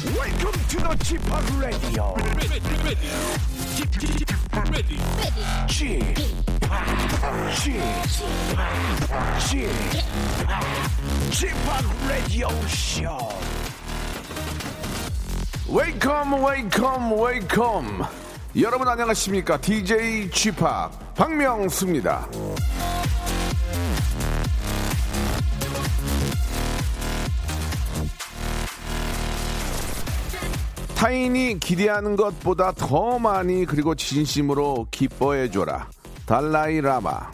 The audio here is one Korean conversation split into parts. Welcome to the G-Park Radio. G-Park Radio Show. Welcome, welcome, welcome. 여러분 안녕하십니까? DJ G-Park 박명수입니다. 타인이 기대하는 것보다 더 많이 그리고 진심으로 기뻐해줘라. 달라이 라마.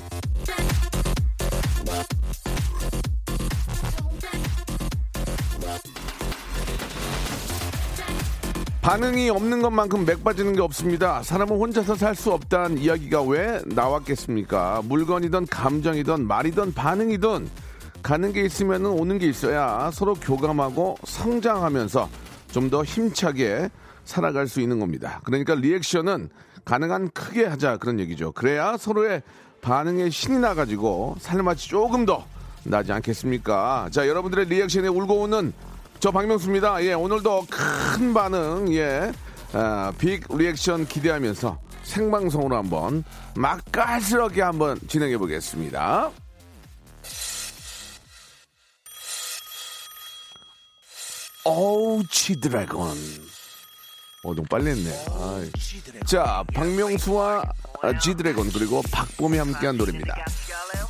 반응이 없는 것만큼 맥 빠지는 게 없습니다. 사람은 혼자서 살 수 없다는 이야기가 왜 나왔겠습니까? 물건이든 감정이든 말이든 반응이든 가는 게 있으면 오는 게 있어야 서로 교감하고 성장하면서 좀 더 힘차게 살아갈 수 있는 겁니다. 그러니까 리액션은 가능한 크게 하자, 그런 얘기죠. 그래야 서로의 반응에 신이 나가지고 살맛이 조금 더 나지 않겠습니까? 자, 여러분들의 리액션에 울고 오는 저 박명수입니다. 예, 오늘도 큰 반응, 예, 빅 리액션 기대하면서 생방송으로 한번 맛깔스럽게 한번 진행해 보겠습니다. 어우, G-Dragon. 너무 빨리 했네. 아이. 자, 박명수와 G-Dragon 그리고 박봄이 함께한 노래입니다.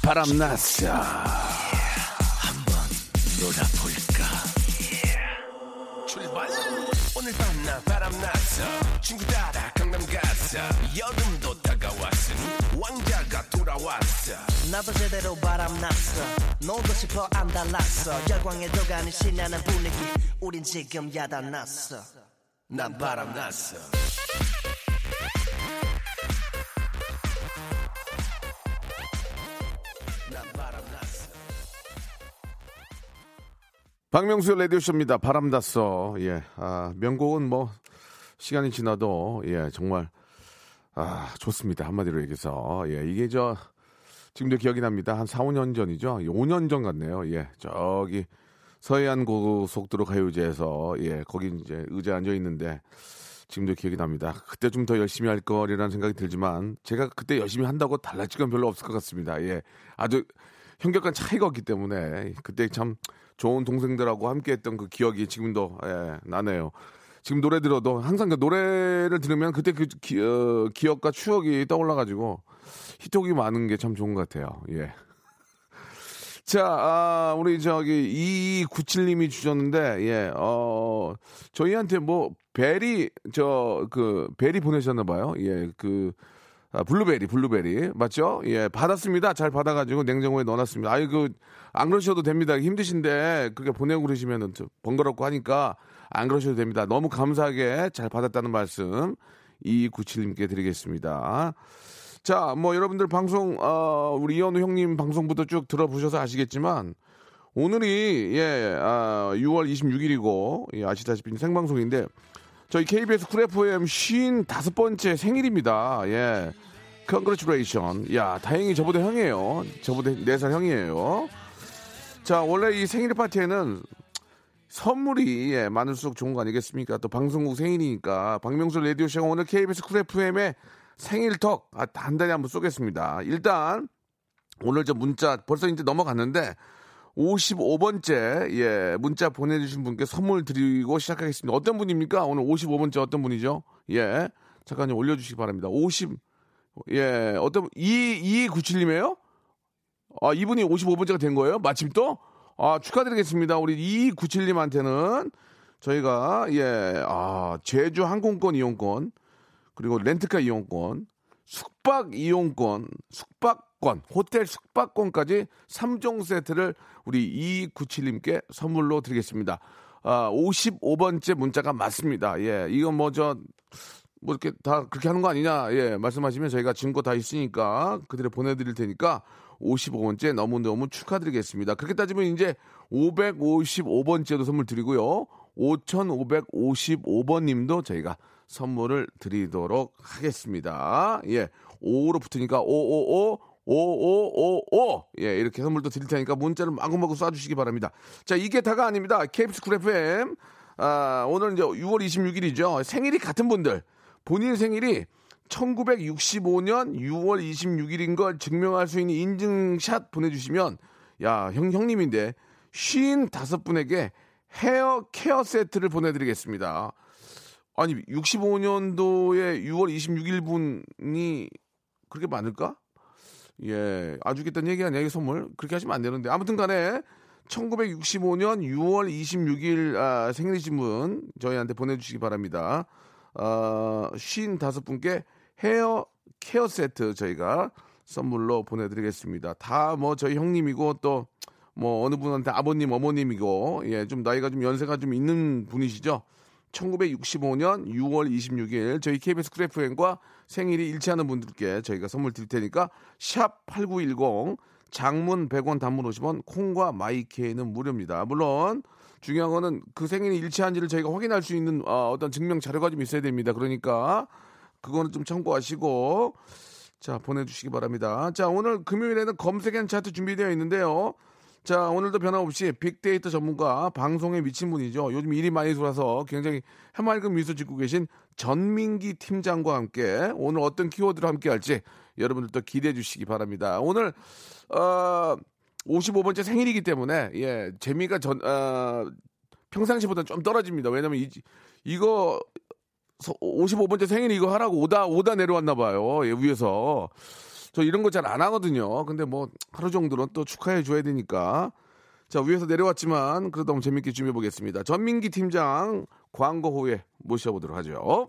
바람났어. 한번 놀아볼까. 출발. 오늘 밤나 바람났어. 친구 따라 강남 갔어. 여름도 다가왔어. 왕자가 돌아왔어. 나도 제대로 바람났어. 놀고 싶어 안 달랐어. 열광에 도가니 신나는 분위기. 우린 지금 야단났어. 난 바람났어. 난 바람났어. 박명수의 라디오쇼입니다. 바람났어. 예, 명곡은 뭐 시간이 지나도 예 정말 좋습니다. 한마디로 얘기해서 예 이게 저. 지금도 기억이 납니다. 한 4, 5년 전이죠. 5년 전 같네요. 예. 저기, 서해안 고속도로 가요제에서, 예. 거기 이제 의자에 앉아있는데, 지금도 기억이 납니다. 그때 좀 더 열심히 할 거라는 생각이 들지만, 제가 그때 열심히 한다고 달라질 건 별로 없을 것 같습니다. 예. 아주 현격한 차이가 없기 때문에, 그때 참 좋은 동생들하고 함께 했던 그 기억이 지금도, 예, 나네요. 지금 노래 들어도, 항상 그 노래를 들으면 그때 그 기억과 추억이 떠올라가지고, 히트곡이 많은 게 참 좋은 것 같아요. 예. 자, 우리 저기 2297님이 주셨는데, 예, 저희한테 뭐 베리 베리 보내셨나 봐요. 예, 블루베리 맞죠? 예, 받았습니다. 잘 받아가지고 냉장고에 넣어놨습니다. 아이고, 안 그러셔도 됩니다. 힘드신데 그렇게 보내고 그러시면은 좀 번거롭고 하니까 안 그러셔도 됩니다. 너무 감사하게 잘 받았다는 말씀 2297님께 드리겠습니다. 자, 뭐 여러분들 방송 우리 이현우 형님 방송부터 쭉 들어보셔서 아시겠지만 오늘이 6월 26일이고 예, 아시다시피 생방송인데 저희 KBS 쿨 FM 55번째 생일입니다. 예, congratulation. 야, 다행히 저보다 형이에요. 저보다 4살 형이에요. 자, 원래 이 생일 파티에는 선물이 예, 많을수록 좋은 거 아니겠습니까? 또 방송국 생일이니까 박명수 라디오 쇼가 오늘 KBS 쿨 FM에 생일턱 단단히 한번 쏘겠습니다. 일단 오늘 저 문자 벌써 이제 넘어갔는데 55번째 예 문자 보내주신 분께 선물 드리고 시작하겠습니다. 어떤 분입니까? 오늘 55번째 어떤 분이죠? 예, 잠깐 좀 올려주시기 바랍니다. 50예 어떤 2297님이에요? 아, 이분이 55번째가 된 거예요? 마침 또? 아, 축하드리겠습니다. 우리 2297님한테는 저희가 예 제주 항공권 이용권 그리고 렌트카 이용권, 숙박권, 호텔 숙박권까지 3종 세트를 우리 2297님께 선물로 드리겠습니다. 55번째 문자가 맞습니다. 예, 이건 뭐 이렇게 다 그렇게 하는 거 아니냐, 예, 말씀하시면 저희가 증거 다 있으니까 그대로 보내드릴 테니까 55번째 너무너무 축하드리겠습니다. 그렇게 따지면 이제 555번째도 선물 드리고요. 5555번님도 저희가 선물을 드리도록 하겠습니다. 예, 5로 붙으니까 5555555 예, 이렇게 선물도 드릴 테니까 문자를 마구마구 쏴주시기 바랍니다. 자, 이게 다가 아닙니다. KBS 쿨 FM 아, 오늘 이제 6월 26일이죠. 생일이 같은 분들, 본인 생일이 1965년 6월 26일인 걸 증명할 수 있는 인증샷 보내주시면, 야, 형님인데, 55분에게 헤어 케어 세트를 보내드리겠습니다. 아니, 65년도에 6월 26일 분이 그렇게 많을까? 예, 아주 겠다는 얘기 아니야, 이게 선물. 그렇게 하시면 안 되는데. 아무튼 간에, 1965년 6월 26일 생일이신 분, 저희한테 보내주시기 바랍니다. 55분께 헤어 케어 세트 저희가 선물로 보내드리겠습니다. 다 뭐 저희 형님이고 또 뭐 어느 분한테 아버님, 어머님이고, 예, 좀 나이가 좀 연세가 좀 있는 분이시죠. 1965년 6월 26일 저희 KBS 쿨 FM과 생일이 일치하는 분들께 저희가 선물 드릴 테니까 샵 8910 장문 100원 단문 50원 콩과 마이케이는 무료입니다. 물론 중요한 거는 그 생일이 일치한지를 저희가 확인할 수 있는 어떤 증명 자료가 좀 있어야 됩니다. 그러니까 그거는 좀 참고하시고 자 보내주시기 바랍니다. 자 오늘 금요일에는 검색엔 차트 준비되어 있는데요. 자 오늘도 변함없이 빅데이터 전문가 방송에 미친 분이죠. 요즘 일이 많이 돌아서 굉장히 해맑은 미소 짓고 계신 전민기 팀장과 함께 오늘 어떤 키워드로 함께 할지 여러분들도 기대해 주시기 바랍니다. 오늘 55번째 생일이기 때문에 예 재미가 평상시보다 좀 떨어집니다. 왜냐면 이거 55번째 생일 이거 하라고 오다 내려왔나 봐요. 예, 위에서 저 이런 거 잘 안 하거든요. 근데 뭐 하루 정도는 또 축하해 줘야 되니까 자 위에서 내려왔지만 그래도 너무 재밌게 준비해 보겠습니다. 전민기 팀장 광고 후에 모셔보도록 하죠.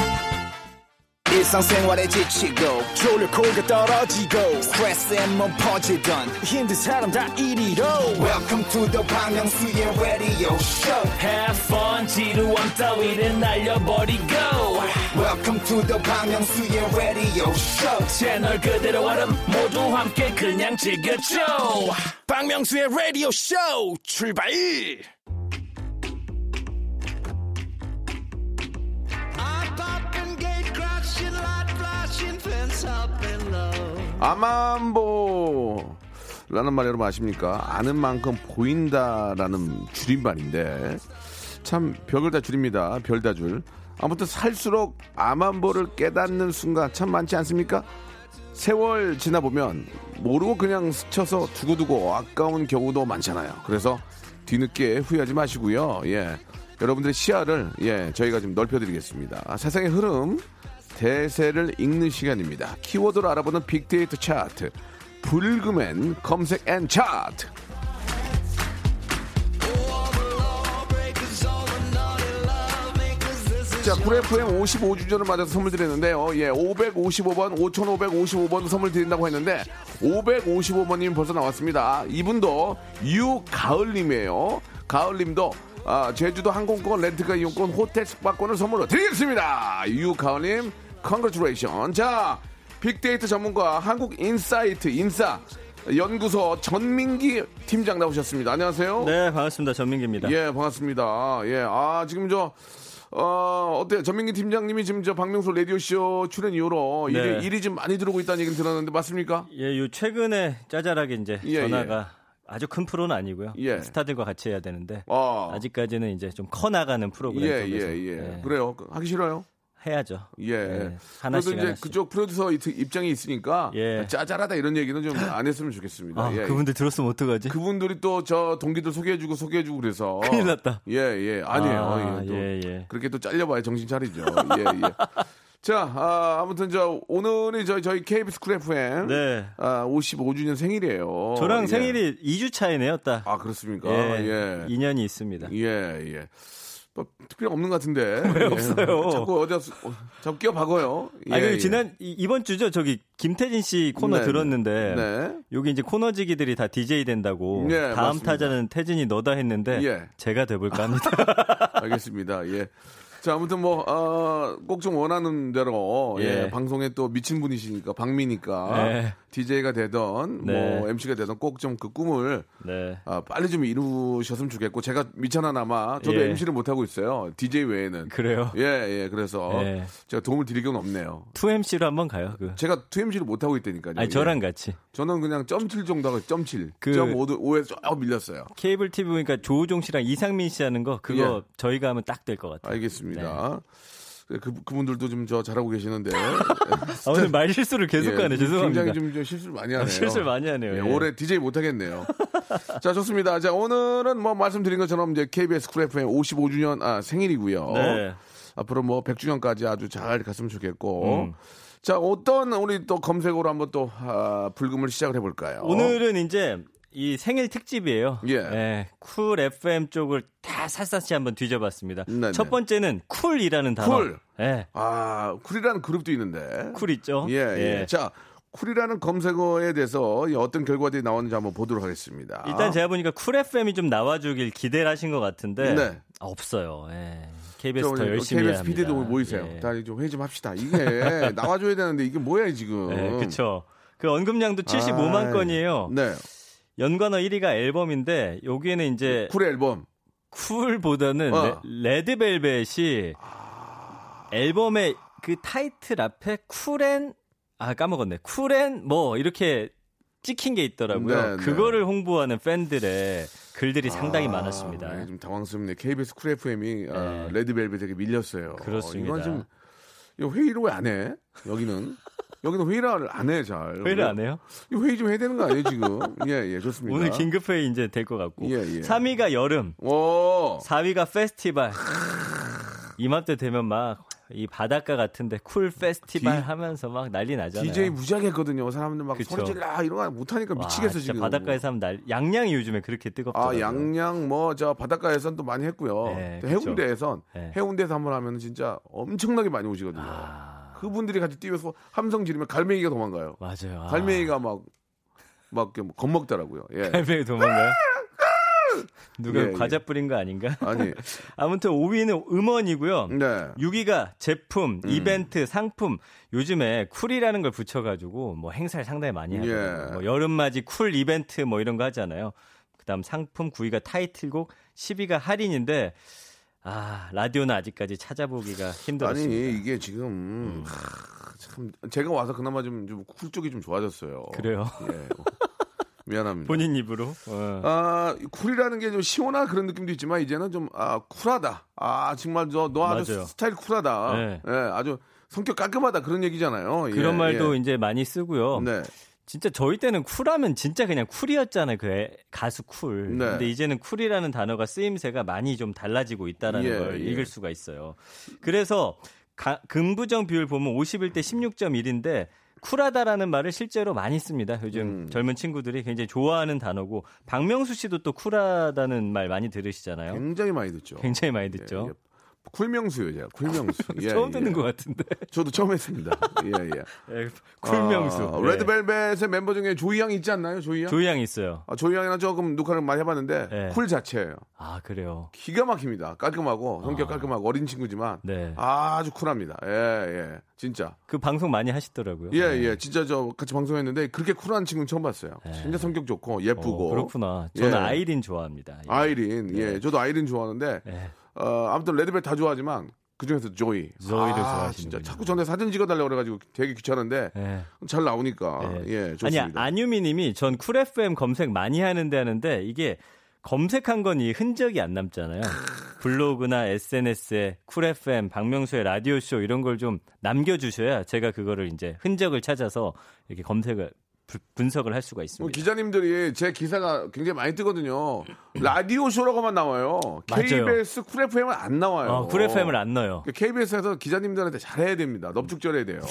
일상생활에 지치고, 졸려 코가 떨어지고, 스트레스에 몸 퍼지던, 힘든 사람 다 이리로. Welcome to the 박명수의 radio show. Have fun, 지루함 따위를 날려버리고. Welcome to the 박명수의 radio show. 채널 그대로 와름 모두 함께 그냥 즐겨줘. 박명수의 radio show, 출발! 아만보라는 말 여러분 아십니까? 아는 만큼 보인다라는 줄임말인데 참 벽을 다 줄입니다. 별 다 줄. 아무튼 살수록 아만보를 깨닫는 순간 참 많지 않습니까? 세월 지나 보면 모르고 그냥 스쳐서 두고두고 아까운 경우도 많잖아요. 그래서 뒤늦게 후회하지 마시고요. 예, 여러분들의 시야를 예 저희가 좀 넓혀드리겠습니다. 아, 세상의 흐름. 대세를 읽는 시간입니다. 키워드로 알아보는 빅데이터 차트 불금엔 검색 앤 차트. 자, 쿨FM 55주년을 맞아서 선물 드렸는데요. 예, 555번, 5555번 선물 드린다고 했는데 555번님 벌써 나왔습니다. 이분도 유가을님이에요. 가을님도 제주도 항공권, 렌트카 이용권, 호텔 숙박권을 선물로 드리겠습니다. 유가을님, congratulations. 자, 빅데이터 전문가 한국 인사이트 인사 연구소 전민기 팀장 나오셨습니다. 안녕하세요. 네, 반갑습니다. 전민기입니다. 예, 반갑습니다. 예, 지금 어때요? 전민기 팀장님이 지금 저 박명수 라디오쇼 출연 이후로 네. 일이 좀 많이 들어오고 있다는 얘기를 들었는데 맞습니까? 예, 요 최근에 짜잘하게 이제 전화가. 예. 아주 큰 프로는 아니고요. 예. 스타들과 같이 해야 되는데 아직까지는 이제 좀 커 나가는 프로그램. 예, 예, 예. 예. 그래요. 하기 싫어요? 해야죠. 예. 네, 하나씩. 그래도 이제 그쪽 프로듀서 입장이 있으니까 예. 짜잘하다 이런 얘기는 좀 안 했으면 좋겠습니다. 아, 예. 그분들 들었으면 어떡하지? 그분들이 또 저 동기들 소개해주고 그래서 큰일 났다. 예, 예. 아니에요. 아, 예, 또 예, 예. 그렇게 또 잘려봐야 정신 차리죠. 예, 예. 자, 아무튼 오늘이 저희 KBS 쿨 FM 네. 55주년 생일이에요. 저랑 예. 생일이 2주 차이네요, 딱. 아, 그렇습니까? 예. 예. 인연이 있습니다. 예, 예. 뭐, 특별히 없는 것 같은데. 왜 예. 없어요? 자꾸 자꾸 끼어 박아요. 예, 아니, 예. 이번 주죠. 저기, 김태진 씨 코너 네, 들었는데. 네. 여기 이제 코너지기들이 다 DJ 된다고. 네, 다음 맞습니다. 타자는 태진이 너다 했는데. 예. 제가 돼볼까 합니다. 알겠습니다. 예. 자, 아무튼 꼭 좀 원하는 대로. 예. 예. 방송에 또 미친 분이시니까, 방미니까. 네. DJ가 되던, 네. 뭐, MC가 되던 꼭 좀 그 꿈을. 네. 빨리 좀 이루셨으면 좋겠고, 제가 미천하나마. 저도 예. MC를 못하고 있어요. DJ 외에는. 그래요? 예, 예. 그래서. 예. 제가 도움을 드릴 경우는 없네요. 2MC로 한번 가요. 제가 2MC를 못하고 있다니까요. 아니, 저랑 예. 같이. 저는 그냥 .7 정도 하고, .7. 5에서 쫙 밀렸어요. 케이블 TV 보니까 조우종 씨랑 이상민 씨 하는 거, 그거 예. 저희가 하면 딱 될 것 같아요. 알겠습니다. 네. 그분들도 좀 저 잘하고 계시는데 오늘 말 실수를 계속 하네. 예, 죄송합니다. 굉장히 좀 실수를 많이 하네요. 실수를 많이 하네요. 예, 예. 올해 DJ 못하겠네요. 자, 좋습니다. 자, 오늘은 뭐 말씀드린 것처럼 이제 KBS 쿨 FM 55주년 생일이고요. 네. 앞으로 뭐 100주년까지 아주 잘 갔으면 좋겠고. 자, 어떤 우리 또 검색어로 한번 또 불금을 시작을 해볼까요? 오늘은 이제 이 생일 특집이에요. 예. 예. 쿨 FM 쪽을 다 샅샅이 한번 뒤져봤습니다. 네네. 첫 번째는 쿨이라는 단어. 쿨. 예. 아, 쿨이라는 그룹도 있는데. 쿨 있죠. 예, 예. 예. 자, 쿨이라는 검색어에 대해서 어떤 결과들이 나오는지 한번 보도록 하겠습니다. 일단 제가 보니까 쿨 FM이 좀 나와주길 기대를 하신 것 같은데. 네. 없어요. 예. KBS 더 열심히 KBS 합니다. KBS PD도 모이세요. 예. 다 좀 회의 좀 합시다. 이게 나와줘야 되는데 이게 뭐야 지금. 예, 그렇죠. 그 언급량도 75만 건이에요. 네. 연관어 1위가 앨범인데 여기에는 이제 쿨 앨범 쿨보다는 레드벨벳이 앨범의 그 타이틀 앞에 쿨앤 까먹었네 쿨앤 뭐 이렇게 찍힌 게 있더라고요. 네, 그거를 네. 홍보하는 팬들의 글들이 상당히 많았습니다. 네, 좀 당황스럽네요. KBS 쿨 FM이 네. 레드벨벳에게 밀렸어요. 그렇습니다. 이건 좀 회의를 왜 안 해? 여기는 회의를 안 해, 잘. 회의를 안 해요? 회의 좀 해야 되는 거 아니에요, 지금? 예, 예, 좋습니다. 오늘 긴급회의 이제 될 것 같고. 예, 예. 3위가 여름. 오. 4위가 페스티벌. 이맘때 되면 막 이 바닷가 같은데 쿨 페스티벌 하면서 막 난리 나잖아요. DJ 무지하게 했거든요. 사람들 막 소리 질라 이런 거 못하니까 미치겠어, 지금. 바닷가에서 하면 양양이 요즘에 그렇게 뜨겁더라고요. 아, 양양 저 바닷가에선 또 많이 했고요. 네, 또 해운대에서 한번 하면 진짜 엄청나게 많이 오시거든요. 그분들이 같이 뛰면서 함성 지르면 갈매기가 도망가요. 맞아요. 갈매기가 막 겁먹더라고요. 예. 갈매기 도망가요? 누가 예, 과자 뿌린 거 아닌가? 아니. 아무튼 5위는 음원이고요. 네. 6위가 제품, 이벤트, 상품. 요즘에 쿨이라는 걸 붙여가지고 뭐 행사를 상당히 많이 하거든요. 예. 뭐 여름맞이 쿨 이벤트 뭐 이런 거 하잖아요. 그다음 상품 9위가 타이틀곡, 10위가 할인인데. 라디오는 아직까지 찾아보기가 힘들었습니다. 아니, 이게 지금 참 제가 와서 그나마 좀 쿨 쪽이 좀 좋아졌어요. 그래요? 예. 미안합니다. 본인 입으로. 쿨이라는 게 좀 시원한 그런 느낌도 있지만 이제는 좀 쿨하다. 정말 너 아주 맞아요. 스타일 쿨하다. 네. 예, 아주 성격 깔끔하다 그런 얘기잖아요. 그런 말도 이제 많이 쓰고요. 네. 진짜 저희 때는 쿨하면 진짜 그냥 쿨이었잖아요. 그 가수 쿨. 네. 근데 이제는 쿨이라는 단어가 쓰임새가 많이 좀 달라지고 있다는 걸 읽을 수가 있어요. 그래서 긍부정 비율 보면 51대 16.1인데 쿨하다라는 말을 실제로 많이 씁니다. 요즘 젊은 친구들이 굉장히 좋아하는 단어고 박명수 씨도 또 쿨하다는 말 많이 들으시잖아요. 굉장히 많이 듣죠. 굉장히 많이 듣죠. 예, 예. 쿨명수요, 제가. 쿨명수. 예, 처음 듣는 것 같은데. 저도 처음 했습니다. 예, 예. 쿨명수. 레드벨벳의 멤버 중에 조이 양이 있지 않나요? 조이 양? 조이 양이 있어요. 조이 양이랑 조금 녹화를 많이 해봤는데 예. 쿨 자체예요. 아, 그래요? 기가 막힙니다. 깔끔하고 성격 깔끔하고 어린 친구지만 네. 아주 쿨합니다. 예, 예. 진짜. 그 방송 많이 하시더라고요. 예, 예. 진짜 저 같이 방송했는데 그렇게 쿨한 친구는 처음 봤어요. 예. 진짜 성격 좋고 예쁘고. 그렇구나. 저는 예. 아이린 좋아합니다. 예. 아이린. 예. 저도 아이린 좋아하는데 예. 아무튼 레드벨벳 다 좋아하지만 그중에서 조이를 좋아하시는군요. 진짜 자꾸 전에 사진 찍어달라고 그래가지고 되게 귀찮은데 네. 잘 나오니까 네. 예 좋습니다. 아니 안유미님이 전 쿨 FM 검색 많이 하는데 이게 검색한 건 이 흔적이 안 남잖아요. 블로그나 SNS에 쿨 FM, 박명수의 라디오쇼 이런 걸 좀 남겨주셔야 제가 그거를 이제 흔적을 찾아서 이렇게 검색을 분석을 할 수가 있습니다. 기자님들이 제 기사가 굉장히 많이 뜨거든요. 라디오쇼라고만 나와요. 맞아요. KBS 쿨 FM은 안 나와요. 쿨 FM은 안 넣어요. KBS에서 기자님들한테 잘해야 됩니다. 넙죽절해야 돼요.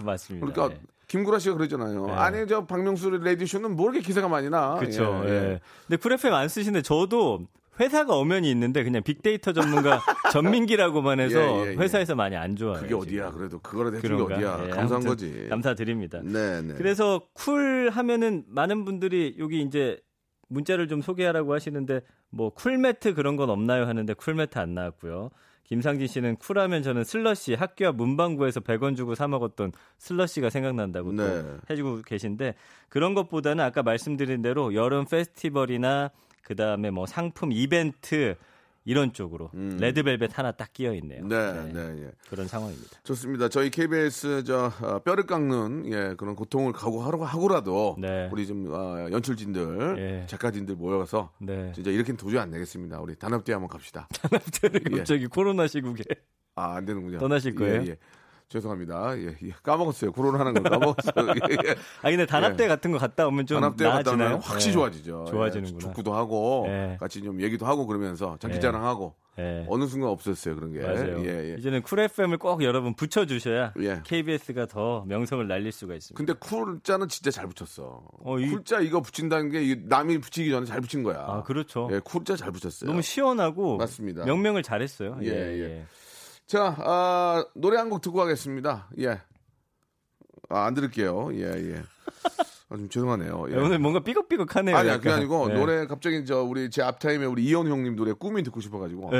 맞습니다. 그러니까 네. 김구라 씨가 그랬잖아요. 네. 아니 저 박명수 라디오쇼는 뭐 이렇게 기사가 많이 나. 그렇죠. 예, 예. 예. 근데 쿨 FM 안 쓰시는데 저도 회사가 엄연히 있는데 그냥 빅데이터 전문가 전민기라고만 해서 예. 회사에서 많이 안 좋아해요. 그게 어디야? 지금. 그래도 그거라도 해준 게 어디야? 예, 감사한 거지. 감사드립니다. 네. 그래서 쿨 하면은 많은 분들이 여기 이제 문자를 좀 소개하라고 하시는데 뭐 쿨매트 그런 건 없나요? 하는데 쿨매트 안 나왔고요. 김상진 씨는 쿨하면 저는 슬러시 학교와 문방구에서 100원 주고 사 먹었던 슬러시가 생각난다고 네. 해주고 계신데 그런 것보다는 아까 말씀드린 대로 여름 페스티벌이나 그 다음에 뭐 상품 이벤트 이런 쪽으로 레드벨벳 하나 딱 끼어 있네요. 네. 그런 상황입니다. 좋습니다. 저희 KBS 뼈를 깎는 그런 고통을 각오하고라도 우리 좀 연출진들, 작가진들 모여서 진짜 이렇게는 도저히 안 되겠습니다. 우리 단합대회 한번 갑시다. 단합대회 갑자기 코로나 시국에 안 되는군요. 떠나실 거예요? 예. 죄송합니다. 까먹었어요. 코로나는 걸 까먹었어요. 아 근데 단합대 같은 거 갔다 오면 좀 나아지나요? 확실히 좋아지죠. 좋아지는구나. 축구도 하고 같이 좀 얘기도 하고 그러면서 장기자랑하고 어느 순간 없었어요 그런 게. 맞아요. 이제는 쿨 FM을 꼭 여러분 붙여주셔야 KBS가 더 명성을 날릴 수가 있습니다. 근데 쿨자는 진짜 잘 붙였어. 쿨자 이거 붙인다는 게 남이 붙이기 전에 잘 붙인 거야. 아 그렇죠. 쿨자 잘 붙였어요. 너무 시원하고 맞습니다. 명명을 잘했어요. 자, 노래 한 곡 듣고 가겠습니다. 안 들을게요. 좀 죄송하네요. 오늘 뭔가 삐걱삐걱하네요. 아니야, 그게 아니고 노래 갑자기 우리 제 앞타임에 우리 이현 형님 노래 꿈이 듣고 싶어가지고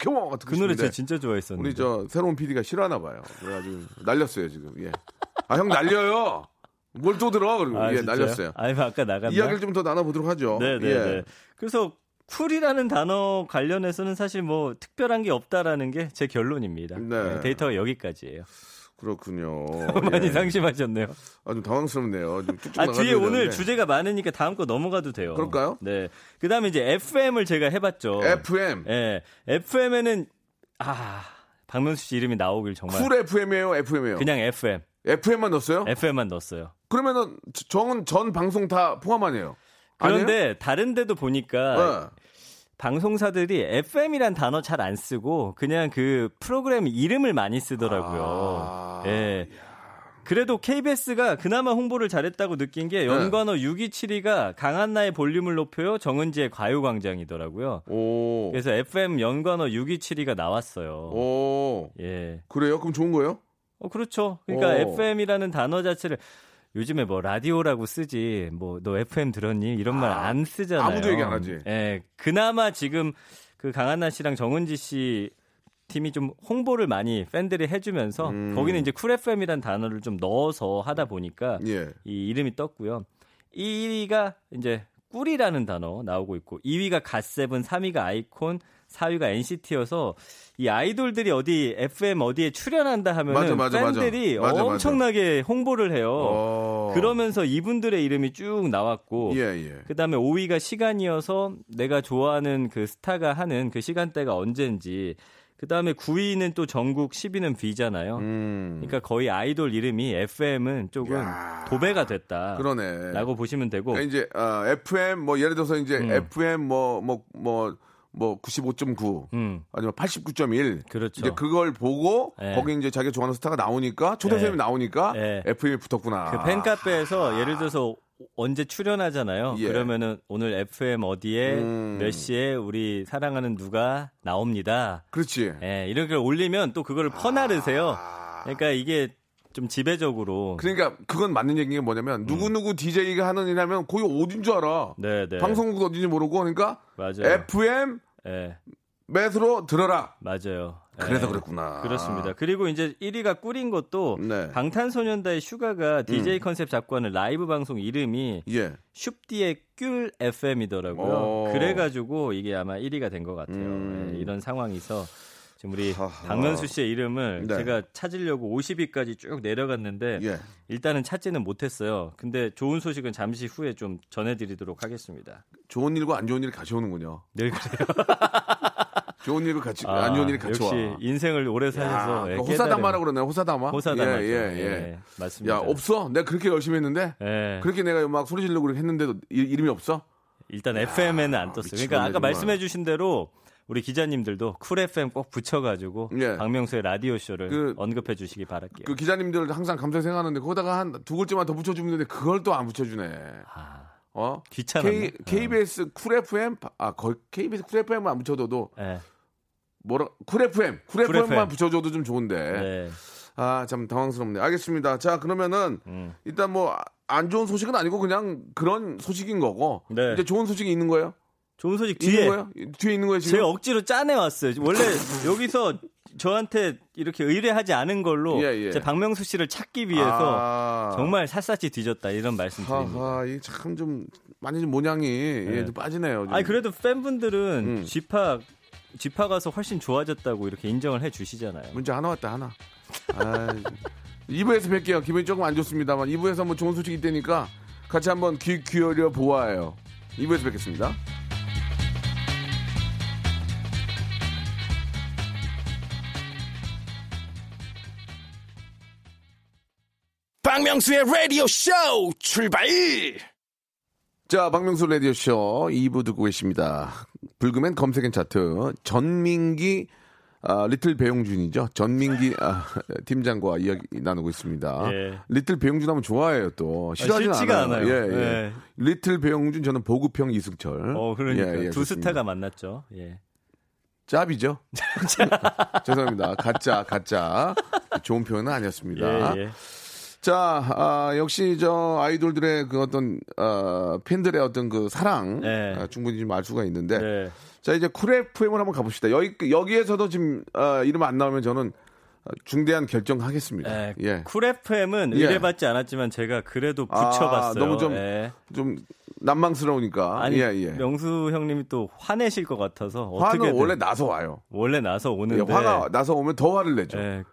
겸어 같은 그 노래 제가 진짜 좋아했었는데 우리 새로운 PD가 싫어하나 봐요. 그래가지고 날렸어요 지금. 아 형 날려요. 뭘 또 들어? 그리고 날렸어요. 아까 나갔나? 이야기를 좀 더 나눠보도록 하죠. 네. 그래서 쿨이라는 단어 관련해서는 사실 뭐 특별한 게 없다라는 게 제 결론입니다. 네. 데이터가 여기까지예요. 그렇군요. 많이 상심하셨네요. 좀 당황스럽네요. 좀 쭉쭉 뒤에 오늘 되는데. 주제가 많으니까 다음 거 넘어가도 돼요. 그럴까요? 네. 그다음에 이제 FM을 제가 해봤죠. FM. FM에는 박명수 씨 이름이 나오길 정말. 쿨 FM이에요, FM이에요. 그냥 FM. FM만 넣었어요? FM만 넣었어요. 그러면은 정은 전 방송 다 포함 아니에요? 그런데 아니에요? 다른 데도 보니까 방송사들이 FM이란 단어 잘 안 쓰고 그냥 그 프로그램 이름을 많이 쓰더라고요. 그래도 KBS가 그나마 홍보를 잘했다고 느낀 게 연관어 6272가 강한나의 볼륨을 높여요, 정은지의 가요광장이더라고요. 오. 그래서 FM 연관어 6272가 나왔어요. 오. 그래요? 그럼 좋은 거예요? 그렇죠. 그러니까 FM이라는 단어 자체를 요즘에 뭐 라디오라고 쓰지, 뭐 너 FM 들었니? 이런 말 안 쓰잖아요. 아무도 얘기 안 하지. 그나마 지금 그 강한나 씨랑 정은지 씨 팀이 좀 홍보를 많이 팬들이 해주면서 거기는 이제 쿨 FM이란 단어를 좀 넣어서 하다 보니까 이 이름이 떴고요. 1위가 이제 꿀이라는 단어 나오고 있고 2위가 갓세븐, 3위가 아이콘, 4위가 NCT여서 이 아이돌들이 어디 FM 어디에 출연한다 하면은 팬들이 엄청나게 홍보를 해요. 그러면서 이분들의 이름이 쭉 나왔고 그다음에 5위가 시간이어서 내가 좋아하는 그 스타가 하는 그 시간대가 언젠지 그다음에 9위는 또 전국 10위는 B잖아요. 그러니까 거의 아이돌 이름이 FM은 조금 도배가 됐다. 그러네라고 보시면 되고. 그러니까 이제 FM 뭐 예를 들어서 이제 FM 뭐 95.9 아니면 89.1 그렇죠. 이제 그걸 보고 거기 이제 자기가 좋아하는 스타가 나오니까 초대생이 나오니까 FM이 붙었구나. 그 팬카페에서 예를 들어서 언제 출연하잖아요. 그러면은 오늘 FM 어디에 몇 시에 우리 사랑하는 누가 나옵니다. 그렇지. 이렇게 올리면 또 그걸 퍼나르세요. 그러니까 이게 좀 지배적으로. 그러니까 그건 맞는 얘기가 뭐냐면 누구누구 DJ가 하는 일하면 거기 어딘 줄 알아. 방송국 어딘지 모르고 그러니까 FM 매수로 들어라. 맞아요. 그래서 그랬구나. 그렇습니다. 그리고 이제 1위가 꿀인 것도 방탄소년단의 슈가가 DJ 컨셉 잡고 하는 라이브 방송 이름이 슈프디의 꿀 FM이더라고요. 그래가지고 이게 아마 1위가 된 것 같아요. 이런 상황에서 지금 우리 박명수 씨의 이름을 네. 제가 찾으려고 50위까지 쭉 내려갔는데 예. 일단은 찾지는 못했어요. 근데 좋은 소식은 잠시 후에 좀 전해드리도록 하겠습니다. 좋은 일과 안 좋은 일이 같이 오는군요. 네, 그래요. 좋은 일과 같이 안 좋은 일이 같이 역시 와. 역시 인생을 오래 살아서 예, 호사다마라고 그러나요? 호사다마. 호사다마. 예, 예, 예. 예, 맞습니다. 야, 없어. 내가 그렇게 열심히 했는데 예. 그렇게 내가 막 소리 지르려고 했는데도 이름이 없어? 일단 야, FM에는 안 떴어요. 그러니까 아까 정말. 말씀해주신 대로. 우리 기자님들도 쿨 FM 꼭 붙여가지고 예. 박명수의 라디오 쇼를 언급해 주시기 바랄게요. 그 기자님들 항상 감사히 생각하는데 거기다가 한 두 글자만 더 붙여주는데 그걸 또 안 붙여주네. 아, 귀찮네. KBS 쿨 FM 거의 KBS 쿨 FM만 안 붙여줘도 예. 뭐라 쿨 FM만 붙여줘도 좀 좋은데. 네. 아, 참 당황스럽네. 알겠습니다. 자, 그러면은 일단 뭐 안 좋은 소식은 아니고 그냥 그런 소식인 거고 네. 이제 좋은 소식이 있는 거예요? 좋은 소식 뒤에 있는 거예요 지금? 제가 억지로 짜내왔어요. 원래 여기서 저한테 이렇게 의뢰하지 않은 걸로 예, 예. 제 박명수 씨를 찾기 위해서 정말 샅샅이 뒤졌다 이런 말씀드립니다. 참 좀 많이 좀 모양이 네. 예, 좀 빠지네요. 좀. 아니 그래도 팬분들은 지팍 가서 훨씬 좋아졌다고 이렇게 인정을 해주시잖아요. 문자 하나 왔다 하나. 2부에서 뵐게요. 기분이 조금 안 좋습니다만 2부에서 뭐 좋은 소식이 있다니까 같이 한번 귀 기울여 보아요. 2부에서 뵙겠습니다. 박명수의 라디오 쇼 출발! 자, 박명수 라디오 쇼 2부 듣고 계십니다. 불금엔 검색엔 차트 전민기 리틀 배용준이죠. 전민기 팀장과 이야기 나누고 있습니다. 예. 리틀 배용준 하면 좋아해요 또. 싫지가 않아요. 예, 예. 예. 리틀 배용준 저는 보급형 이승철. 그러니까 예, 예, 두 스타가 만났죠. 예. 짭이죠. 죄송합니다. 가짜. 좋은 표현은 아니었습니다. 예, 예. 자, 역시 저 아이돌들의 그 어떤 팬들의 어떤 그 사랑 네. 충분히 좀 알 수가 있는데 네. 자 이제 쿨 FM을 한번 가봅시다. 여기에서도 지금 이름 안 나오면 저는 중대한 결정하겠습니다. 네, 예. 쿨 FM은 의뢰받지 않았지만 제가 그래도 붙여봤어요. 너무 좀 난망스러우니까. 아니 예. 명수 형님이 또 화내실 것 같아서 어떻게든. 화는 원래 나서 와요. 원래 나서 오는데. 예, 화가 나서 오면 더 화를 내죠. 예,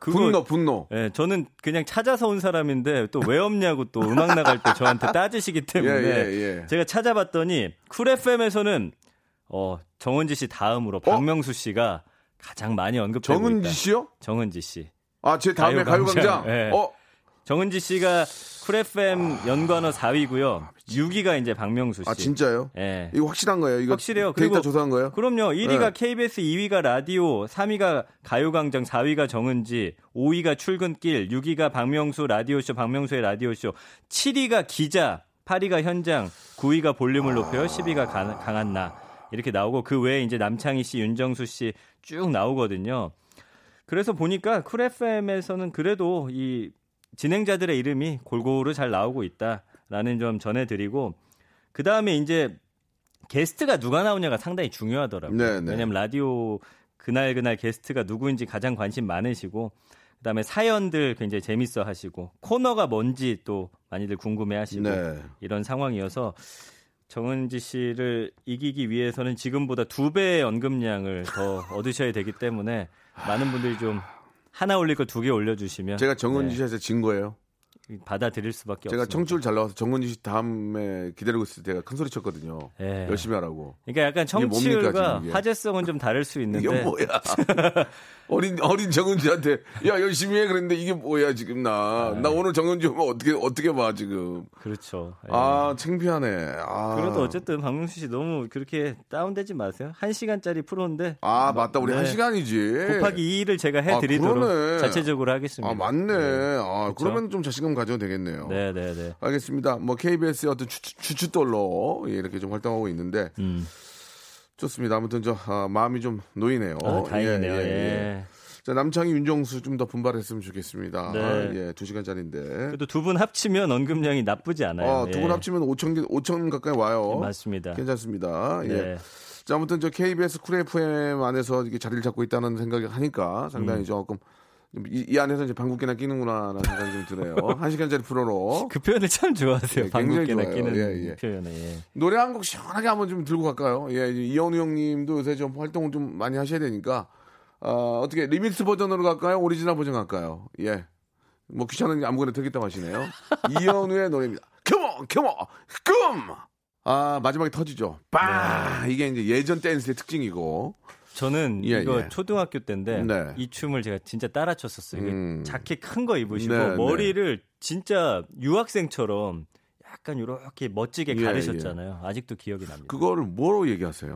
분노. 예, 저는 그냥 찾아서 온 사람인데 또 왜 없냐고 또 음악 나갈 때 저한테 따지시기 때문에 예. 제가 찾아봤더니 쿨 FM에서는 정은지 씨 다음으로 박명수 씨가 가장 많이 언급되고 있다. 정은지 씨요? 정은지 씨. 제 다음에 가요광장. 네. 정은지 씨가 쿨 FM 연관어 4위고요. 6위가 이제 박명수 씨. 진짜요? 네. 이거 확실한 거예요? 이거 확실해요. 데이터 그리고, 조사한 거예요? 그럼요. 1위가 네. KBS, 2위가 라디오, 3위가 가요광장, 4위가 정은지, 5위가 출근길, 6위가 박명수 라디오쇼, 박명수의 라디오쇼, 7위가 기자, 8위가 현장, 9위가 볼륨을 높여요, 10위가 강한나. 이렇게 나오고 그 외에 이제 남창희 씨, 윤정수 씨 쭉 나오거든요. 그래서 보니까 쿨 FM에서는 그래도 이 진행자들의 이름이 골고루 잘 나오고 있다라는 점 전해드리고 그 다음에 이제 게스트가 누가 나오냐가 상당히 중요하더라고요. 네네. 왜냐하면 라디오 그날 게스트가 누구인지 가장 관심 많으시고 그 다음에 사연들 굉장히 재밌어 하시고 코너가 뭔지 또 많이들 궁금해 하시고 네. 이런 상황이어서 정은지 씨를 이기기 위해서는 지금보다 2배의 언급량을 더 얻으셔야 되기 때문에 많은 분들이 좀 하나 올릴 걸 2개 올려주시면 제가 정은지 씨한테 진 거예요. 받아들일 수밖에 없어요. 제가 청출 잘 나와서 정은지 씨 다음에 기다리고 있을 때 제가 큰 소리 쳤거든요. 네. 열심히 하라고. 그러니까 약간 청취율과 화제성은 좀 다를 수 있는데. 이게 뭐야. 어린 정은지한테 야 열심히 해 그랬는데 이게 뭐야 지금 나 오늘 정은지 오면 어떻게 봐 지금. 그렇죠. 네. 창피하네. 그래도 어쨌든 박명수 씨 너무 그렇게 다운되지 마세요. 1시간짜리 프로인데. 맞다. 우리 네. 1시간이지. 곱하기 2를 제가 해드리도록 자체적으로 하겠습니다. 맞네. 네. 그렇죠? 그러면 좀 자신감 가져도 되겠네요. 네네네. 알겠습니다. 뭐 KBS의 어떤 추춧돌로 이렇게 좀 활동하고 있는데 좋습니다. 아무튼 저 마음이 좀 놓이네요. 다행이네요. 예. 자 남창희 윤정수 좀 더 분발했으면 좋겠습니다. 네. 예, 2시간짜리인데. 그래도 두 분 합치면 언급량이 나쁘지 않아요. 두 분 합치면 5천 가까이 와요. 맞습니다. 괜찮습니다. 네. 예. 자 아무튼 저 KBS 쿨 FM 안에서 이렇게 자리를 잡고 있다는 생각이 하니까 상당히 조금. 이 안에서 이제 방귀깨나 끼는구나라는 생각이 좀 드네요. 1시간짜리 프로로. 그 표현을 참 좋아하세요. 예, 방귀깨나 끼는 표현에. 노래 한 곡 시원하게 한번 좀 들고 갈까요? 예, 이현우 형님도 요새 좀 활동을 좀 많이 하셔야 되니까 어떻게 리믹스 버전으로 갈까요? 오리지널 버전 갈까요? 예. 뭐 귀찮은 게 아무거나 되겠다고 하시네요. 이현우의 노래입니다. Come on. 아, 마지막에 터지죠. 빵! 네. 이게 이제 예전 댄스의 특징이고. 저는 이거 초등학교 때인데 네. 이 춤을 제가 진짜 따라 췄었어요. 자켓 큰 거 입으시고 네, 머리를 네. 진짜 유학생처럼 약간 이렇게 멋지게 가르셨잖아요. 예, 예. 아직도 기억이 납니다. 그거를 뭐로 얘기하세요?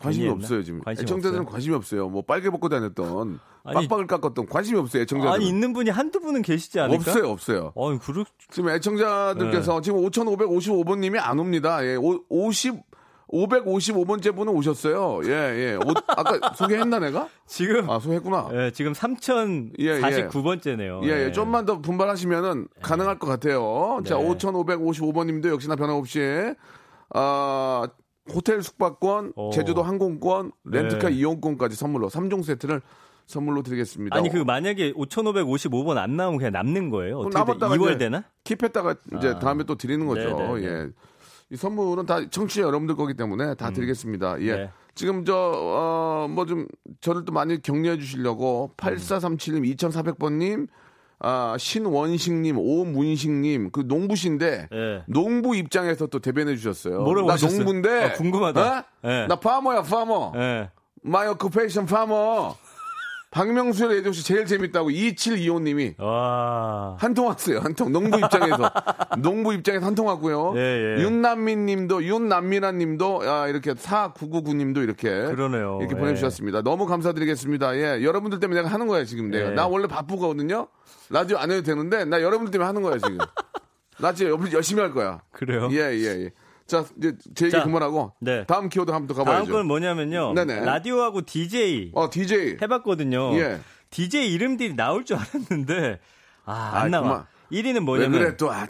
관심이 없어요 지금. 애청자들은 관심이 없어요. 뭐 빨개 벗고 다녔던, 아니, 빡빡을 깎았던 관심이 없어요 애청자들. 아니 있는 분이 한두 분은 계시지 않을까? 없어요. 아니 그렇. 지금 애청자들께서 네. 지금 5,555번님이 안 옵니다. 예, 555번째 분은 오셨어요. 예. 아까 소개했나 내가? 지금. 아, 소개했구나. 예, 지금 3,049번째네요. 예. 좀만 더 분발하시면은 가능할 것 같아요. 네. 자, 5,555번님도 역시나 변함없이, 호텔 숙박권, 제주도 항공권, 렌트카 이용권까지 선물로 3종 세트를 선물로 드리겠습니다. 아니 그 만약에 5,555번 안 나오면 그냥 남는 거예요? 어떻게 남았다가 2월 되나? 킵했다가 이제 다음에 또 드리는 거죠. 네네네. 예. 이 선물은 다 청취자 여러분들 거기 때문에 다 드리겠습니다. 예. 네. 지금 뭐 좀 저를 또 많이 격려해 주시려고 8437님, 2400번님, 신원식님, 오문식님, 그 농부신데 네. 농부 입장에서 또 대변해 주셨어요. 나 오셨어요? 농부인데 궁금하다. 네. 나 파머야 파머. 네. My occupation 파머. 박명수의 애정씨 제일 재밌다고 2725님이 한 통 왔어요. 한 통. 농부 입장에서 한 통 왔고요. 예. 윤남미님도 윤남미라님도 이렇게 4999님도 이렇게 그러네요. 이렇게 보내주셨습니다. 예. 너무 감사드리겠습니다. 예, 여러분들 때문에 내가 하는 거야 지금 내가. 예. 나 원래 바쁘거든요. 라디오 안 해도 되는데 나 여러분들 때문에 하는 거야 지금. 나 지금 열심히 할 거야. 그래요? 예. 자, 이제 제 얘기 그만하고 네. 다음 키워드 한번 더 가봐야죠. 다음 건 뭐냐면요. 네네. 라디오하고 DJ 해봤거든요. 예. DJ 이름들이 나올 줄 알았는데 안 나와. 그만. 1위는 뭐냐면 왜 그래 또 있잖아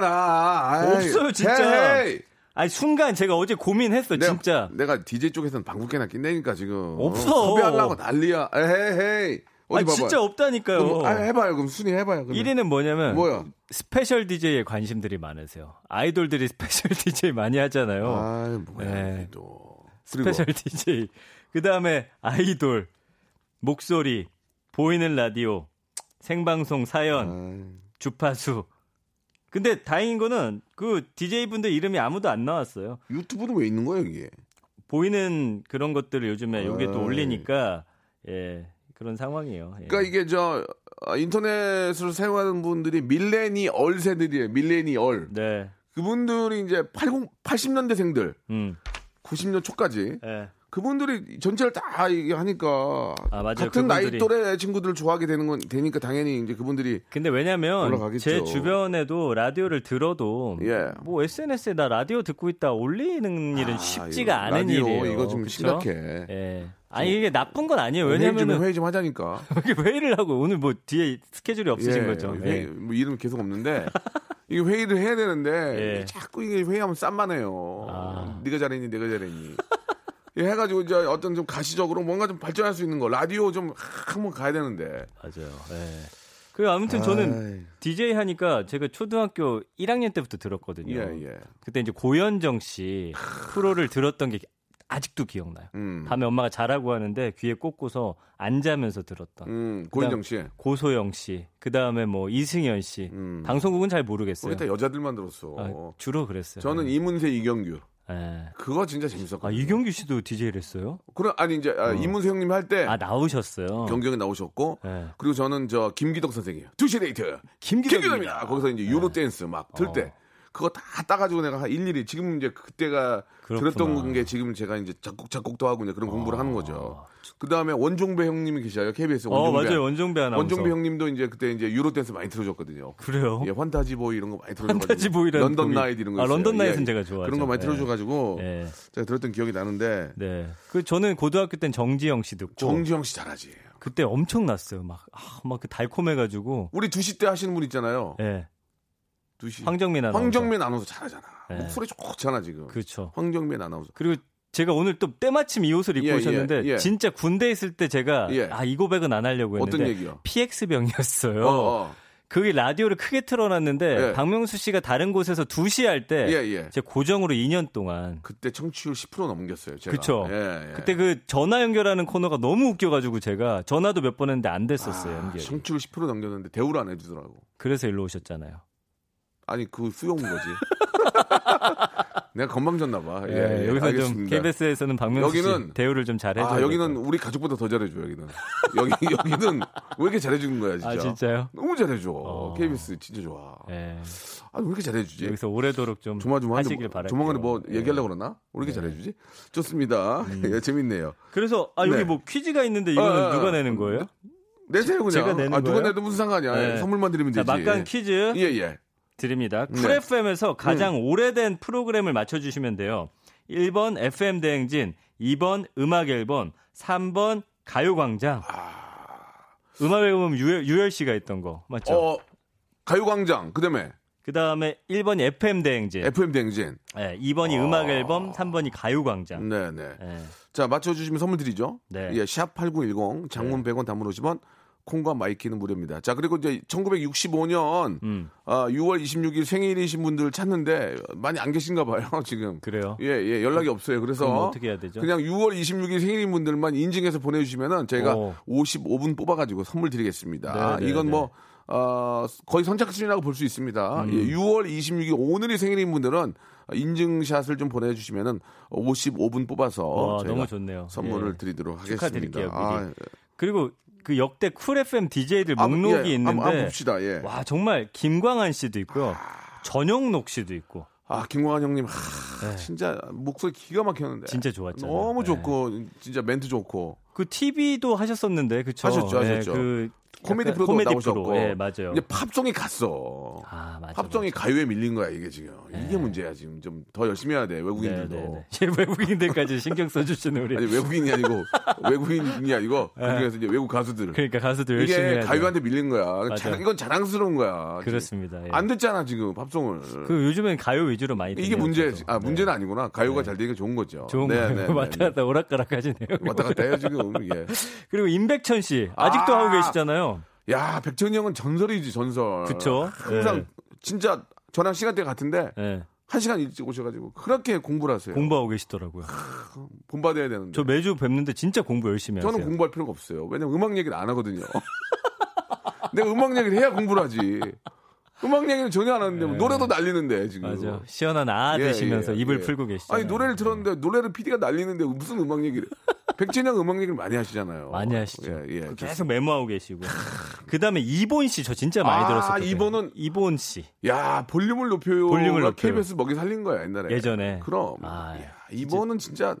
나. 없어요 진짜. 헤이. 아니 순간 제가 어제 고민했어 내가, 진짜. 내가 DJ 쪽에서는 방귀깨나 낀다니까 지금. 없어. 소비하려고 난리야. 헤이. 아 진짜 없다니까요. 그럼, 해봐요. 그럼 순위 해봐요. 그러면. 1위는 뭐냐면 스페셜 DJ에 관심들이 많으세요. 아이돌들이 스페셜 DJ 많이 하잖아요. 아 뭐야 또 스페셜 DJ. 그 다음에 아이돌, 목소리, 보이는 라디오, 생방송 사연, 주파수. 근데 다행인 거는 그 DJ 분들 이름이 아무도 안 나왔어요. 유튜브는 왜 있는 거예요 이게? 보이는 그런 것들을 요즘에 여기에 또 올리니까 예. 그런 상황이에요. 예. 그러니까 이게 인터넷을 사용하는 분들이 밀레니얼 세대들이에요. 밀레니얼. 네. 그분들이 이제 80년대생들, 90년 초까지. 네. 그분들이 전체를 다 이게 하니까 같은 나이 또래 친구들을 좋아하게 되는 건 되니까 당연히 이제 그분들이. 근데 왜냐면 올라가겠죠. 제 주변에도 라디오를 들어도 뭐 SNS에 나 라디오 듣고 있다 올리는 일은 쉽지가 않은 일이에요. 이거 좀 심각해. 예. 아니 이게 나쁜 건 아니에요. 왜냐면 회의 좀 하자니까. 회의를 하고 오늘 뭐 뒤에 스케줄이 없으신 거죠. 회의, 뭐 이름 계속 없는데 이게 회의를 해야 되는데 자꾸 이게 회의하면 싼만해요. 네가 잘했니 내가 잘했니. 예, 해가지고 이제 어떤 좀 가시적으로 뭔가 좀 발전할 수 있는 거 라디오 좀 한번 가야 되는데 맞아요. 예. 그 아무튼 저는 DJ 하니까 제가 초등학교 1학년 때부터 들었거든요. 예. 그때 이제 고현정 씨 프로를 들었던 게 아직도 기억나요. 밤에 엄마가 자라고 하는데 귀에 꽂고서 안 자면서 들었던. 고현정 씨, 고소영 씨, 그 다음에 뭐 이승현 씨. 방송국은 잘 모르겠어요. 우리 다 여자들만 들었어. 주로 그랬어요. 저는 이문세, 이경규. 네. 그거 진짜 재밌었거든요. 이경규 씨도 DJ를 했어요? 그럼 아니 이제 이문세 형님 할 때 나오셨어요. 경경에 나오셨고 그리고 저는 저 김기덕 선생님 투시데이트 김기덕입니다. 거기서 이제 유로 댄스 막 틀 때 그거 다 따가지고 내가 일일이 지금 이제 그때가 들었던 게 지금 제가 이제 작곡도 하고 이제 그런 공부를 하는 거죠. 그 다음에 원종배 형님이 계셔요. KBS 원종배. 맞아요. 원종배 형님도 이제 그때 이제 유로 댄스 많이 틀어줬거든요. 그래요? 예, 환타지보이 이런 거 많이 틀어줘가지고. 환타지보이라는 런던 나이트 이런 거. 런던 나이트는 제가 좋아하죠. 그런 거 많이 틀어줘가지고 제가 들었던 기억이 나는데. 네. 그 저는 고등학교 때는 정지영 씨 듣고. 정지영 씨 잘하지. 그때 엄청 났어요. 막 그 달콤해가지고. 우리 2시 때 하시는 분 있잖아요. 네. 황정민 아나운서 잘하잖아. 목소리 좋잖아 지금. 그렇죠. 황정민 아나운서. 그리고 제가 오늘 또 때마침 이 옷을 입고 오셨는데 진짜 군대 있을 때 제가 이 고백은 안 하려고 했는데. 어떤 얘기요? PX병이었어요. 그게 라디오를 크게 틀어놨는데 예. 박명수 씨가 다른 곳에서 2시 할 때 예, 예. 제가 고정으로 2년 동안 그때 청취율 10% 넘겼어요. 제가. 그쵸. 예, 예. 그때 그 전화 연결하는 코너가 너무 웃겨가지고 제가 전화도 몇 번 했는데 안 됐었어요. 아, 청취율 10% 넘겼는데 대우를 안 해주더라고. 그래서 일로 오셨잖아요. 아니 그 수용 거지. 내가 건방졌나봐. 예, 예, 여기서 알겠습니다. 좀 KBS에서는 박명수 여기는, 씨 대우를 좀 잘해줘요. 아, 여기는 우리 가족보다 더 잘해줘. 여기는 여기는 왜 이렇게 잘해주는 거야 진짜. 아 진짜요? 너무 잘해줘. KBS 진짜 좋아. 예. 아, 왜 이렇게 잘해주지? 여기서 오래도록 좀 하시길 바랍니다. 조만간에 뭐 예. 얘기하려고 그러나? 왜 이렇게 예. 잘해주지? 좋습니다. 예, 재밌네요. 그래서 아 여기 네. 뭐 퀴즈가 있는데 이거는 누가 내는 거예요? 내세요 그냥. 제가 내는 거예요? 누가 내도 무슨 상관이야. 예. 선물만 드리면 되지. 자, 막간 퀴즈. 예예. 예. 드립니다. 쿨 네. FM에서 가장 오래된 프로그램을 맞춰주시면 돼요. 1번 FM 대행진, 2번 음악 앨범, 3번 가요광장. 아... 음악 앨범 유열 씨가 했던 거 맞죠? 가요광장. 그다음에 1번이 FM 대행진. FM 대행진. 네, 2번이 음악 앨범, 3번이 가요광장. 네네. 네. 자 맞춰주시면 선물 드리죠. 네. 예, 샵 8910 장문 네. 100원 단문 50원. 콩과 마이키는 무료입니다. 자, 그리고 이제 1965년 6월 26일 생일이신 분들 찾는데 많이 안 계신가 봐요, 지금. 그래요? 예, 예, 연락이 없어요. 그래서 어떻게 해야 되죠? 그냥 6월 26일 생일인 분들만 인증해서 보내주시면은 저희가 55분 뽑아가지고 선물 드리겠습니다. 네네, 이건 뭐, 거의 선착순이라고 볼 수 있습니다. 예, 6월 26일 오늘이 생일인 분들은 인증샷을 좀 보내주시면은 55분 뽑아서 너무 좋네요. 선물을 예. 드리도록 하겠습니다. 축하드릴게요. 그리고 그 역대 쿨 FM DJ들 목록이 예, 있는데 봅시다. 예. 와 정말 김광한 씨도 있고요. 전용록 씨도 있고. 아 김광한 형님 네. 진짜 목소리 기가 막혔는데. 진짜 좋았잖아요. 너무 좋고 네. 진짜 멘트 좋고. 그 TV도 하셨었는데 그쵸? 하셨죠. 네, 그 코미디 프로도 나오셨고. 네, 맞아요. 이제 팝송이 갔어. 아, 맞아, 팝송이 맞아. 가요에 밀린 거야 이게 지금. 네. 이게 문제야 지금. 좀 더 열심히 해야 돼 외국인들도. 네. 외국인들까지 신경 써주시는 우리. 아니 외국인이 아니고 네. 그중에서 이제 외국 가수들. 그러니까 가수들 열심히 해야 돼. 이게 가요한테 밀린 거야. 이건 자랑스러운 거야. 그렇습니다. 예. 안 듣잖아 지금 팝송을. 그 요즘엔 가요 위주로 많이. 이게 문제. 아 문제는 네. 아니구나. 가요가 네. 잘 되니까 좋은 거죠. 좋은 거. 네, 왔다 갔다 오락가락하시네요. 왔다 갔다 해요 지금. 예. 그리고 임백천 씨 아직도 하고 계시잖아요. 야, 백천이 형은 전설이지, 전설. 그쵸. 항상, 네. 진짜, 저랑 시간대 같은데, 네. 1시간 일찍 오셔가지고, 그렇게 공부를 하세요. 공부하고 계시더라고요. 본받아야 되는데. 저 매주 뵙는데 진짜 공부 열심히 저는 하세요. 저는 공부할 필요가 없어요. 왜냐면 음악 얘기를 안 하거든요. 내가 음악 얘기를 해야 공부를 하지. 음악 얘기는 전혀 안 하는데, 예. 노래도 날리는데, 지금. 맞아. 시원한 아 드시면서 예, 예, 입을 예. 풀고 계시죠. 아니, 노래를 들었는데, 노래를 PD가 날리는데, 무슨 음악 얘기를. 백진이 형 음악 얘기를 많이 하시잖아요. 많이 하시죠. 예, 예. 계속 메모하고 계시고. 그 다음에 이본 씨, 저 진짜 많이 들었었거든요. 이본 씨. 야, 볼륨을 높여요. 볼륨을 높여요. KBS 먹이 살린 거야, 옛날에. 예전에. 그럼. 아, 야, 이본은 진짜.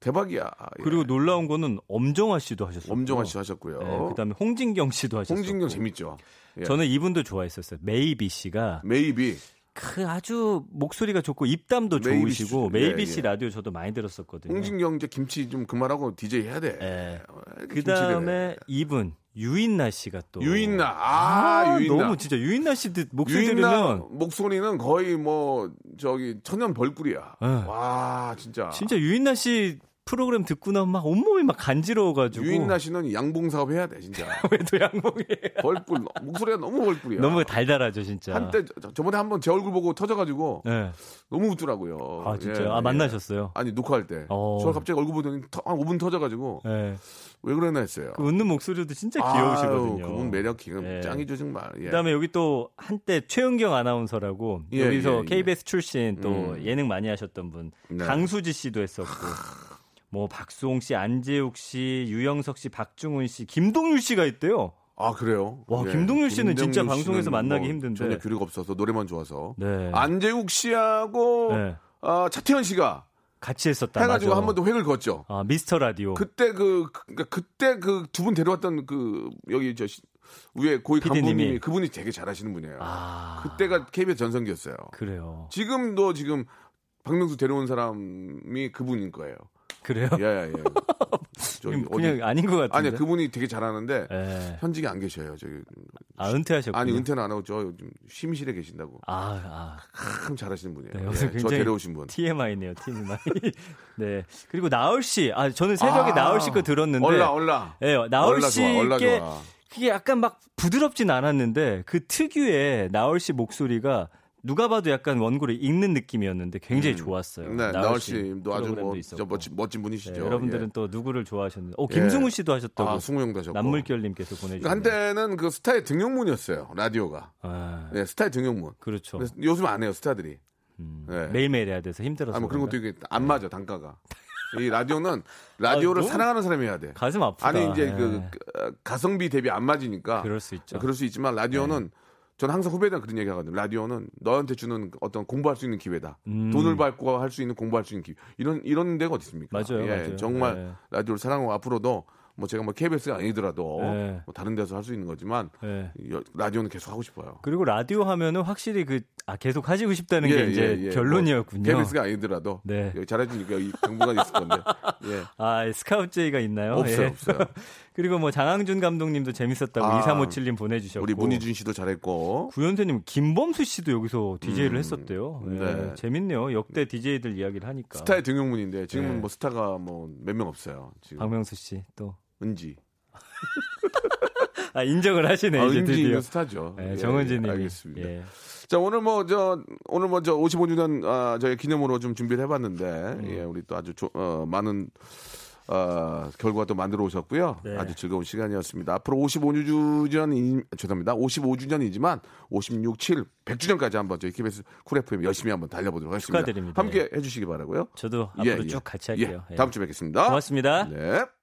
대박이야. 예. 그리고 놀라운 거는 엄정화 씨도 하셨어요. 엄정화 씨 하셨고요. 네, 그다음에 홍진경 씨도 하셨어요. 홍진경 재밌죠. 예. 저는 이분도 좋아했었어요. 메이비 씨가. 메이비. 그 아주 목소리가 좋고 입담도 메이비 좋으시고 메이비 씨 예, 예. 라디오 저도 많이 들었었거든요. 홍진경 이제 김치 좀 그만하고 DJ 해야 돼. 예. 그다음에 이분 유인나 씨가 또. 유인나. 유인나. 너무 진짜 유인나 씨 목소리 들으면 목소리는 거의 뭐 저기 천연 벌꿀이야. 예. 와 진짜. 진짜 유인나 씨. 프로그램 듣고 나면 막 온몸이 막 간지러워가지고. 유인나 씨는 양봉 사업 해야 돼, 진짜. 왜 또 양봉이에요? 벌꿀. 목소리가 너무 벌꿀이야. 너무 달달하죠, 진짜. 한때, 저번에 한번 제 얼굴 보고 터져가지고. 네. 너무 웃더라고요. 아, 진짜요? 예, 예. 만나셨어요? 아니, 녹화할 때. 저 갑자기 얼굴 보더니 한 5분 터져가지고. 네. 왜 그랬나 했어요. 그 웃는 목소리도 진짜 귀여우시거든요. 그분 매력이 예. 짱이죠, 정말. 예. 그 다음에 여기 또 한때 최은경 아나운서라고. 예, 여기서 예, 예. KBS 출신 또 예능 많이 하셨던 분. 네. 강수지 씨도 했었고. 뭐 박수홍 씨, 안재욱 씨, 유영석 씨, 박중훈 씨, 김동률 씨가 있대요. 아 그래요? 와 네. 김동률 씨는 진짜 방송에서 만나기 뭐 힘든데. 전혀 교류가 없어서 노래만 좋아서. 네. 안재욱 씨하고 네. 차태현 씨가 같이 했었다. 해가지고 한 번 더 획을 그었죠. 아 미스터 라디오. 그때 그 두 분 데려왔던 그 여기 저. 위에 고위 간부님이 그분이 되게 잘하시는 분이에요. 아. 그때가 KBS 전성기였어요. 그래요. 지금도 지금 박명수 데려온 사람이 그분인 거예요. 그래요? 예. 그냥 어디... 아닌 것 같은데. 아니 그분이 되게 잘하는데 예. 현직에 안 계셔요. 저기 은퇴하셨군요. 아니 은퇴는 안 하고 저 요즘 심실에 계신다고. 참 잘하시는 분이에요. 네, 예, 굉장히 저 데려오신 분. TMI네요, TMI. 네. 그리고 나얼 씨, 저는 새벽에 나얼 씨 거 들었는데. 올라. 예, 나얼 씨께 이게 약간 막 부드럽진 않았는데 그 특유의 나얼 씨 목소리가 누가 봐도 약간 원고를 읽는 느낌이었는데 굉장히 좋았어요. 네, 나얼 씨도 아주 멋진 분이시죠. 네, 여러분들은 예. 또 누구를 좋아하셨는지. 오, 김승우 씨도 하셨다고. 아, 승우 형도 하셨고. 남물결님께서 보내주셨어요. 한때는 그 스타의 등용문이었어요. 라디오가. 아. 네, 스타의 등용문. 그렇죠. 요즘 안 해요, 스타들이. 네. 매일매일 해야 돼서 힘들어서. 아, 뭐 그런 것도 이게 안 맞아, 네. 단가가. 이 라디오는 라디오를 사랑하는 사람이 해야 돼. 가슴 아프다. 아니, 이제 그 가성비 대비 안 맞으니까. 그럴 수 있죠. 그럴 수 있지만 라디오는 저는 항상 후배들한테 그런 얘기 하거든요. 라디오는 너한테 주는 어떤 공부할 수 있는 기회다. 돈을 받고 할 수 있는 공부할 수 있는 기회. 이런 데가 어디 있습니까? 맞아요. 예, 맞아요. 정말 네. 라디오를 사랑하고 앞으로도 뭐 제가 뭐 KBS가 아니더라도 네. 뭐 다른 데서 할 수 있는 거지만 네. 라디오는 계속 하고 싶어요. 그리고 라디오 하면은 확실히 계속 하시고 싶다는 게 이제 결론이었군요. 뭐 KBS가 아니더라도 네. 잘해주니까 이 당분간 있을 건데. 예. 아, 스카우트 제의가 있나요? 없어요. 예. 없어요. 그리고 뭐 장항준 감독님도 재밌었다고 2357님 보내주셨고 우리 문희준 씨도 잘했고 구현세님 김범수 씨도 여기서 DJ를 했었대요. 예. 네. 재밌네요. 역대 DJ들 이야기를 하니까. 스타의 등용문인데 지금은 네. 뭐 스타가 뭐 몇 명 없어요. 지금. 박명수 씨 또. 은지. 아, 인정을 하시네. 아, 이제 은지 드디어. 스타죠. 네, 정은지님. 예, 알겠습니다. 예. 자, 오늘 55주년 저희 기념으로 좀 준비를 해봤는데 예, 우리 또 아주 많은 결과 또 만들어 오셨고요. 네. 아주 즐거운 시간이었습니다. 앞으로 55주년이지만 56, 7, 100주년까지 한번 저희 KBS 쿨 FM 열심히 한번 달려보도록 하겠습니다. 축하드립니다. 함께 해주시기 바라고요. 저도 앞으로 쭉 같이 할게요. 예. 다음 주에 뵙겠습니다. 고맙습니다. 네.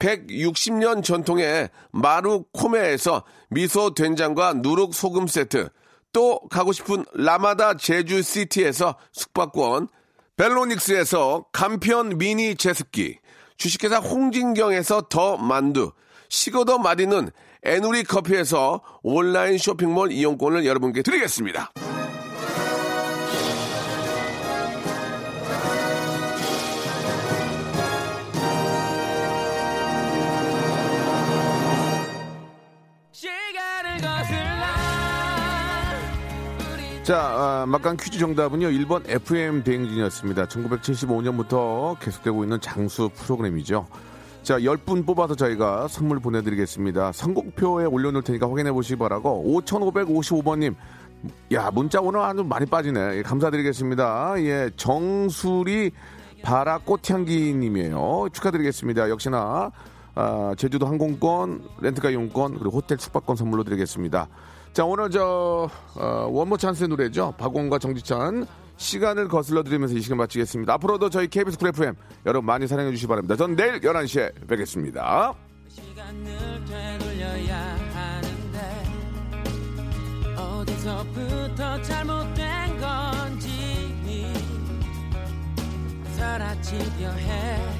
160년 전통의 마루코메에서 미소된장과 누룩소금 세트, 또 가고 싶은 라마다 제주시티에서 숙박권, 벨로닉스에서 간편 미니 제습기, 주식회사 홍진경에서 더 만두, 식어도 맛있는 애누리 커피에서 온라인 쇼핑몰 이용권을 여러분께 드리겠습니다. 자, 막간 퀴즈 정답은요 1번 FM 대행진이었습니다. 1975년부터 계속되고 있는 장수 프로그램이죠. 자, 10분 뽑아서 저희가 선물 보내드리겠습니다. 선곡표에 올려놓을 테니까 확인해 보시기 바라고 5555번님 야, 문자 오늘 아주 많이 빠지네. 예, 감사드리겠습니다. 예, 정수리 바라 꽃향기님이에요. 축하드리겠습니다. 역시나 제주도 항공권, 렌트카 이용권, 그리고 호텔 숙박권 선물로 드리겠습니다. 자, 오늘 원모 찬스의 노래죠. 박원과 정지찬 시간을 거슬러 드리면서 이 시간 마치겠습니다. 앞으로도 저희 KBS 쿨 FM 여러분 많이 사랑해 주시기 바랍니다. 전 내일 11시에 뵙겠습니다. 시간을 되돌려야 하는데 어디서부터 잘못된 건지 사라져 지려 해.